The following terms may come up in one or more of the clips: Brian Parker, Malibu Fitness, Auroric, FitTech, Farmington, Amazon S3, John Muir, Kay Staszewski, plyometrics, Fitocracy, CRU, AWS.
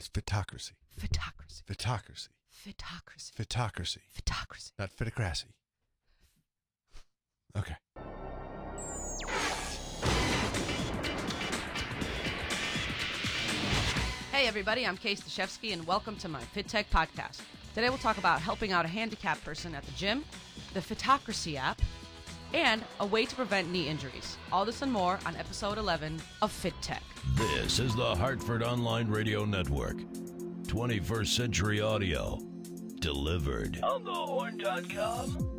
It's Fitocracy. Fitocracy. Fitocracy. Fitocracy. Fitocracy. Fitocracy. Not Fitocracy. Okay. Hey everybody, I'm Kay Staszewski and welcome to my FitTech podcast. Today we'll talk about helping out a handicapped person at the gym, the Fitocracy app, and a way to prevent knee injuries. All this and more on episode 11 of FitTech. This is the Hartford Online Radio Network. 21st Century Audio. Delivered on thehorn.com.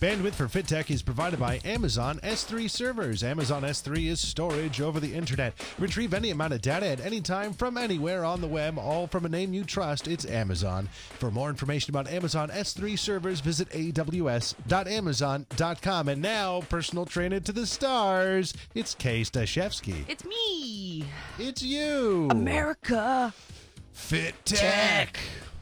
Bandwidth for FitTech is provided by Amazon S3 servers. Amazon S3 is storage over the internet. Retrieve any amount of data at any time from anywhere on the web, all from a name you trust. It's Amazon. For more information about Amazon S3 servers, visit aws.amazon.com. And now, personal trainer to the stars, it's Kay Staszewski. It's me. It's you. America. FitTech.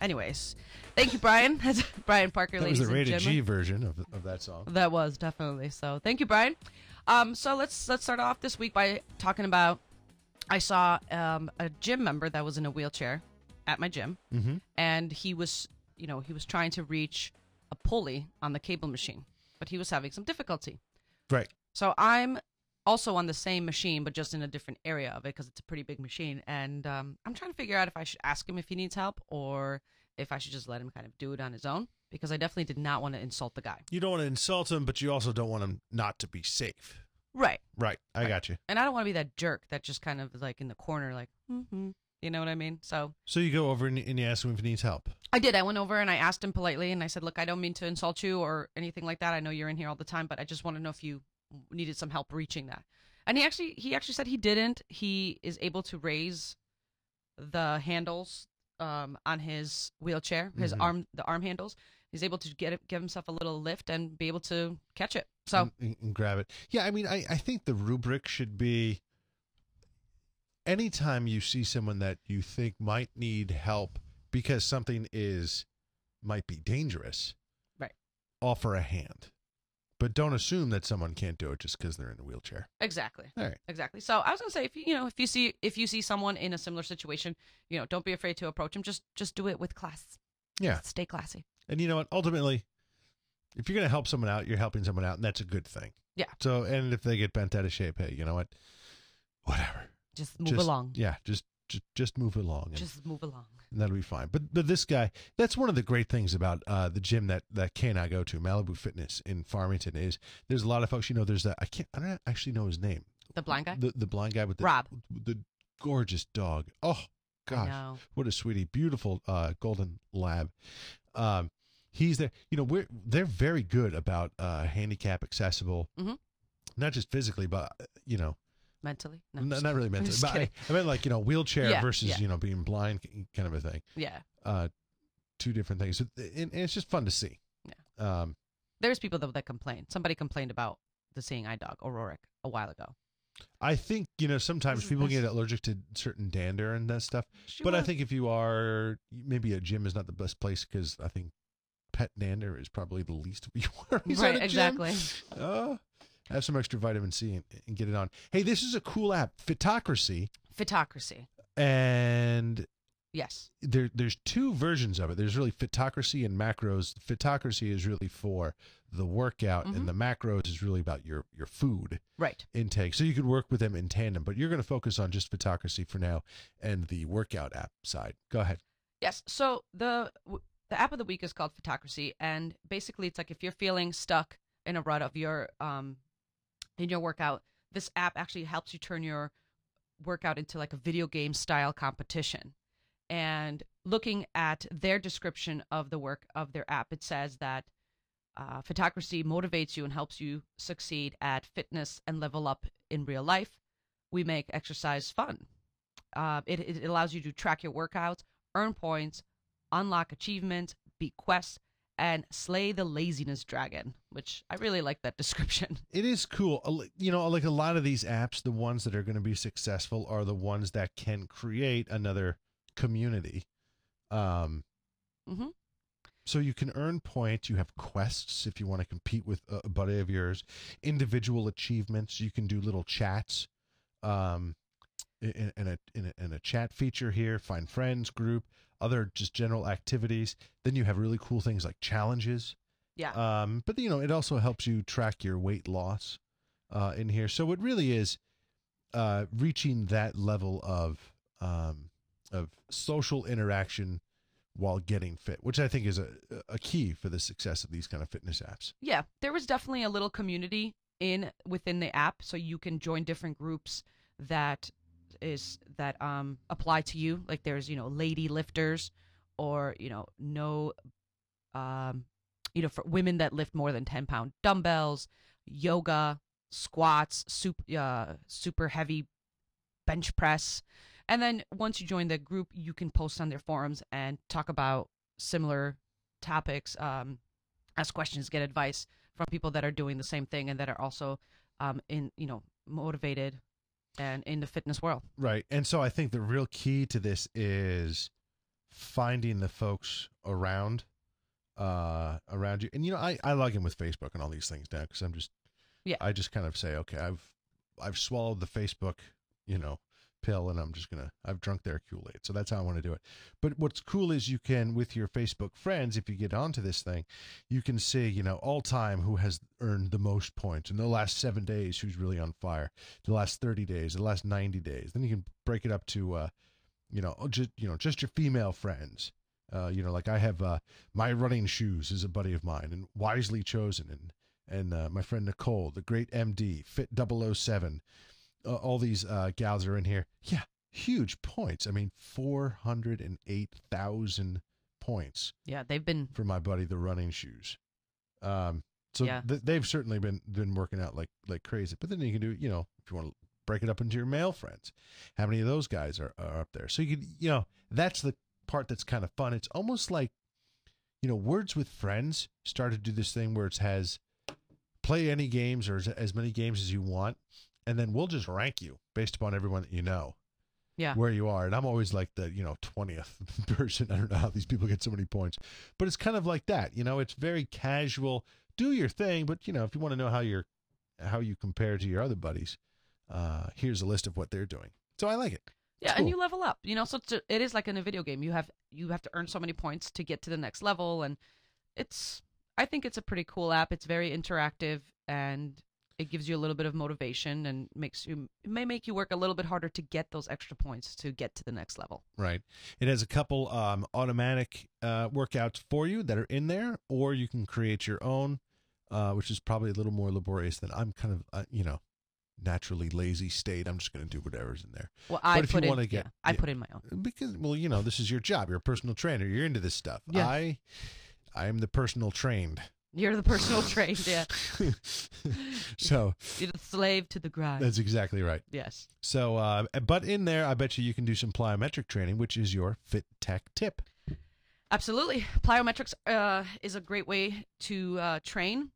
Anyways. Thank you, Brian. That's Brian Parker, that ladies and gentlemen. That was the rated G version of that song. That was, definitely. So thank you, Brian. So let's start off this week by talking about, I saw a gym member that was in a wheelchair at my gym. Mm-hmm. And he was trying to reach a pulley on the cable machine, but he was having some difficulty. Right. So I'm also on the same machine, but just in a different area of it because it's a pretty big machine. And I'm trying to figure out if I should ask him if he needs help or if I should just let him kind of do it on his own, because I definitely did not want to insult the guy. You don't want to insult him, but you also don't want him not to be safe. Right. Right. I got you. And I don't want to be that jerk that just kind of like in the corner, like, mm-hmm. You know what I mean? So you go over and you ask him if he needs help. I did. I went over and I asked him politely and I said, look, I don't mean to insult you or anything like that. I know you're in here all the time, but I just want to know if you needed some help reaching that. And he actually said he didn't. He is able to raise the handles on his wheelchair, his mm-hmm. the arm handles. He's able to give himself a little lift and be able to catch it. So and grab it. Yeah, I mean, I think the rubric should be anytime you see someone that you think might need help because something might be dangerous, right? Offer a hand. But don't assume that someone can't do it just because they're in a wheelchair. Exactly. All right. Exactly. So I was gonna say, if you see someone in a similar situation, don't be afraid to approach them. Just do it with class. Yeah. Just stay classy. And you know what? Ultimately, if you're gonna help someone out, you're helping someone out, and that's a good thing. Yeah. So, and if they get bent out of shape, hey, you know what? Whatever. Just move along. Yeah. Just move along. Just move along. And that'll be fine. But this guy, that's one of the great things about the gym that Kay and I go to, Malibu Fitness in Farmington, is there's a lot of folks, there's that, I don't actually know his name. The blind guy? The blind guy with Rob. The gorgeous dog. Oh, gosh. What a sweetie. Beautiful golden lab. He's there. They're very good about handicap accessible, mm-hmm. not just physically, but, mentally? No, not really mentally. But I meant like, wheelchair versus, being blind kind of a thing. Yeah. Two different things. And it's just fun to see. Yeah. There's people, though, that complain. Somebody complained about the seeing eye dog, Auroric, a while ago. I think, sometimes people get allergic to certain dander and that stuff. I think if you are, maybe a gym is not the best place because I think pet dander is probably the least of your worries. Right, exactly. Have some extra vitamin C and get it on. Hey, this is a cool app, Fitocracy. Fitocracy. And yes, there's two versions of it. There's really Fitocracy and macros. Fitocracy is really for the workout, mm-hmm. and the macros is really about your food intake. So you could work with them in tandem, but you're going to focus on just Fitocracy for now and the workout app side. Go ahead. Yes. So the app of the week is called Fitocracy, and basically it's like if you're feeling stuck in a rut of your in your workout, this app actually helps you turn your workout into like a video game style competition. And looking at their description of the work of their app, it says that Fitocracy motivates you and helps you succeed at fitness and level up in real life. We make exercise fun. It allows you to track your workouts, earn points, unlock achievements, beat quests, and slay the laziness dragon, which I really like that description. It is cool. Like a lot of these apps, the ones that are going to be successful are the ones that can create another community. Mm-hmm. So you can earn points. You have quests if you want to compete with a buddy of yours. Individual achievements. You can do little chats. in a chat feature here, find friends, group, other just general activities. Then you have really cool things like challenges. Yeah. But you know, it also helps you track your weight loss in here. So it really is reaching that level of social interaction while getting fit, which I think is a key for the success of these kind of fitness apps. Yeah. There was definitely a little community within the app, so you can join different groups that apply to you. Like there's, you know, lady lifters, or, you know, for women that lift more than 10 pound dumbbells, yoga, squats, super heavy bench press. And then once you join the group, you can post on their forums and talk about similar topics, ask questions, get advice from people that are doing the same thing and that are also motivated and in the fitness world. Right. And so I think the real key to this is finding the folks around you. And, you know, I log in with Facebook and all these things now because I'm just, yeah, I just kind of say, okay, I've swallowed the Facebook, you know, pill, and I've drunk their Kool-Aid. So that's how I want to do it. But what's cool is you can, with your Facebook friends, if you get onto this thing, you can see, you know, all time who has earned the most points in the last 7 days, who's really on fire, the last 30 days, the last 90 days. Then you can break it up to, just your female friends. Like I have, My Running Shoes is a buddy of mine and Wisely Chosen. And my friend Nicole, the great MD, Fit 007, all these gals are in here. Yeah, huge points. I mean, 408,000 points. Yeah, they've been for my buddy the Running Shoes. They've certainly been working out like crazy. But then you can do, you know, if you want to break it up into your male friends, how many of those guys are up there? So you could, you know, that's the part that's kind of fun. It's almost like, you know, Words with Friends started to do this thing where it has play any games or as many games as you want. And then we'll just rank you based upon everyone that you know, yeah, where you are. And I'm always like the, you know, 20th person. I don't know how these people get so many points, but it's kind of like that. You know, it's very casual. Do your thing, but you know, if you want to know how you compare to your other buddies, here's a list of what they're doing. So I like it. It's cool. And you level up. You know, so it is like in a video game. You have to earn so many points to get to the next level, and I think it's a pretty cool app. It's very interactive and it gives you a little bit of motivation and may make you work a little bit harder to get those extra points to get to the next level. Right. It has a couple automatic workouts for you that are in there, or you can create your own, which is probably a little more laborious than I'm kind of, naturally lazy state. I'm just going to do whatever's in there. Well, I put in my own. Because, well, you know, this is your job. You're a personal trainer. You're into this stuff. Yeah. I am the personal trained. You're the personal trained, yeah. So you're the slave to the grind. That's exactly right. Yes. So, but in there, I bet you can do some plyometric training, which is your fit tech tip. Absolutely. Plyometrics is a great way to train.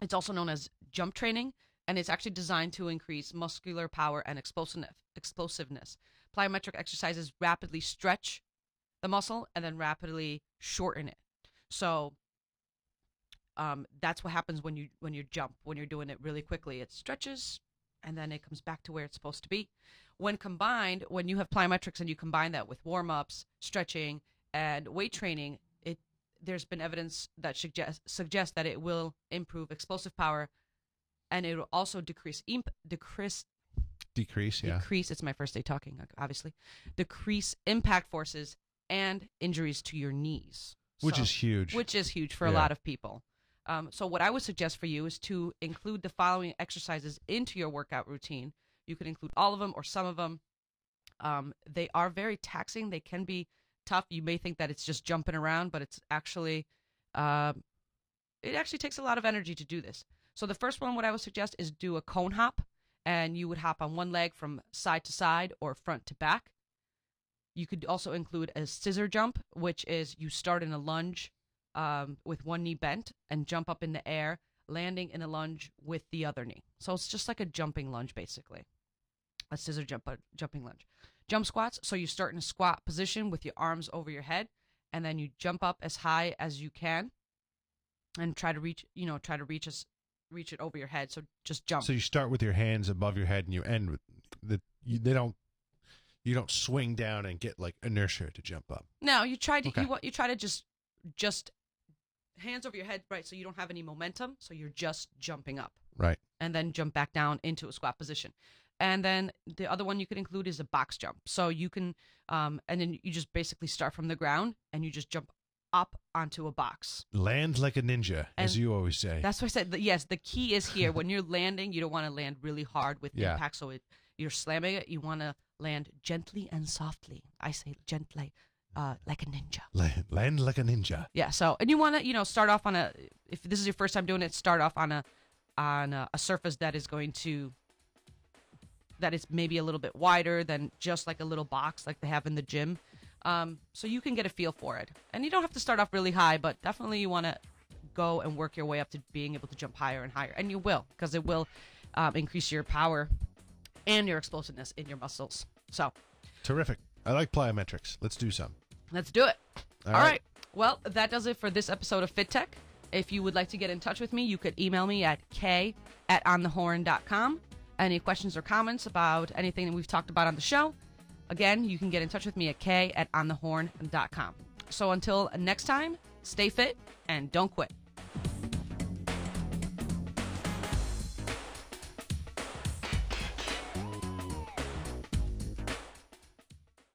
It's also known as jump training, and it's actually designed to increase muscular power and explosiveness. Plyometric exercises rapidly stretch the muscle and then rapidly shorten it. So that's what happens when you jump, when you're doing it really quickly. It stretches and then it comes back to where it's supposed to be. When you have plyometrics and you combine that with warm-ups, stretching, and weight training, there's been evidence that suggests that it will improve explosive power, and it will also decrease, it's my first day talking, obviously, decrease impact forces and injuries to your knees. Which is huge for a lot of people. So what I would suggest for you is to include the following exercises into your workout routine. You could include all of them or some of them. They are very taxing. They can be tough. You may think that it's just jumping around, but it's actually, it takes a lot of energy to do this. So the first one, what I would suggest is do a cone hop, and you would hop on one leg from side to side or front to back. You could also include a scissor jump, which is you start in a lunge with one knee bent and jump up in the air, landing in a lunge with the other knee. So it's just like a jumping lunge, basically. A scissor jump, but jumping lunge. Jump squats. So you start in a squat position with your arms over your head, and then you jump up as high as you can and try to reach it over your head. So just jump. So you start with your hands above your head and you end with they don't you don't swing down and get like inertia to jump up. No, you try to you try to just hands over your head, right? So you don't have any momentum. So you're just jumping up, right? And then jump back down into a squat position. And then the other one you could include is a box jump. So you can, and then you just basically start from the ground and you just jump up onto a box. Land like a ninja, and as you always say. That's what I said. Yes, the key is here. When you're landing, you don't want to land really hard with impact. So you're slamming it. You want to land gently and softly. I say gently, like a ninja. Land like a ninja. Yeah. So, and you want to, start off on a, if this is your first time doing it, start off on a surface that is going to, that is maybe a little bit wider than just like a little box like they have in the gym. So you can get a feel for it. And you don't have to start off really high, but definitely you want to go and work your way up to being able to jump higher and higher. And you will, because it will increase your power and your explosiveness in your muscles. So terrific. I like plyometrics. Let's do some. Let's do it. All right. Well, that does it for this episode of Fit Tech. If you would like to get in touch with me, you could email me at kay@onthehorn.com. Any questions or comments about anything that we've talked about on the show? Again, you can get in touch with me at kay@onthehorn.com. So until next time, stay fit and don't quit.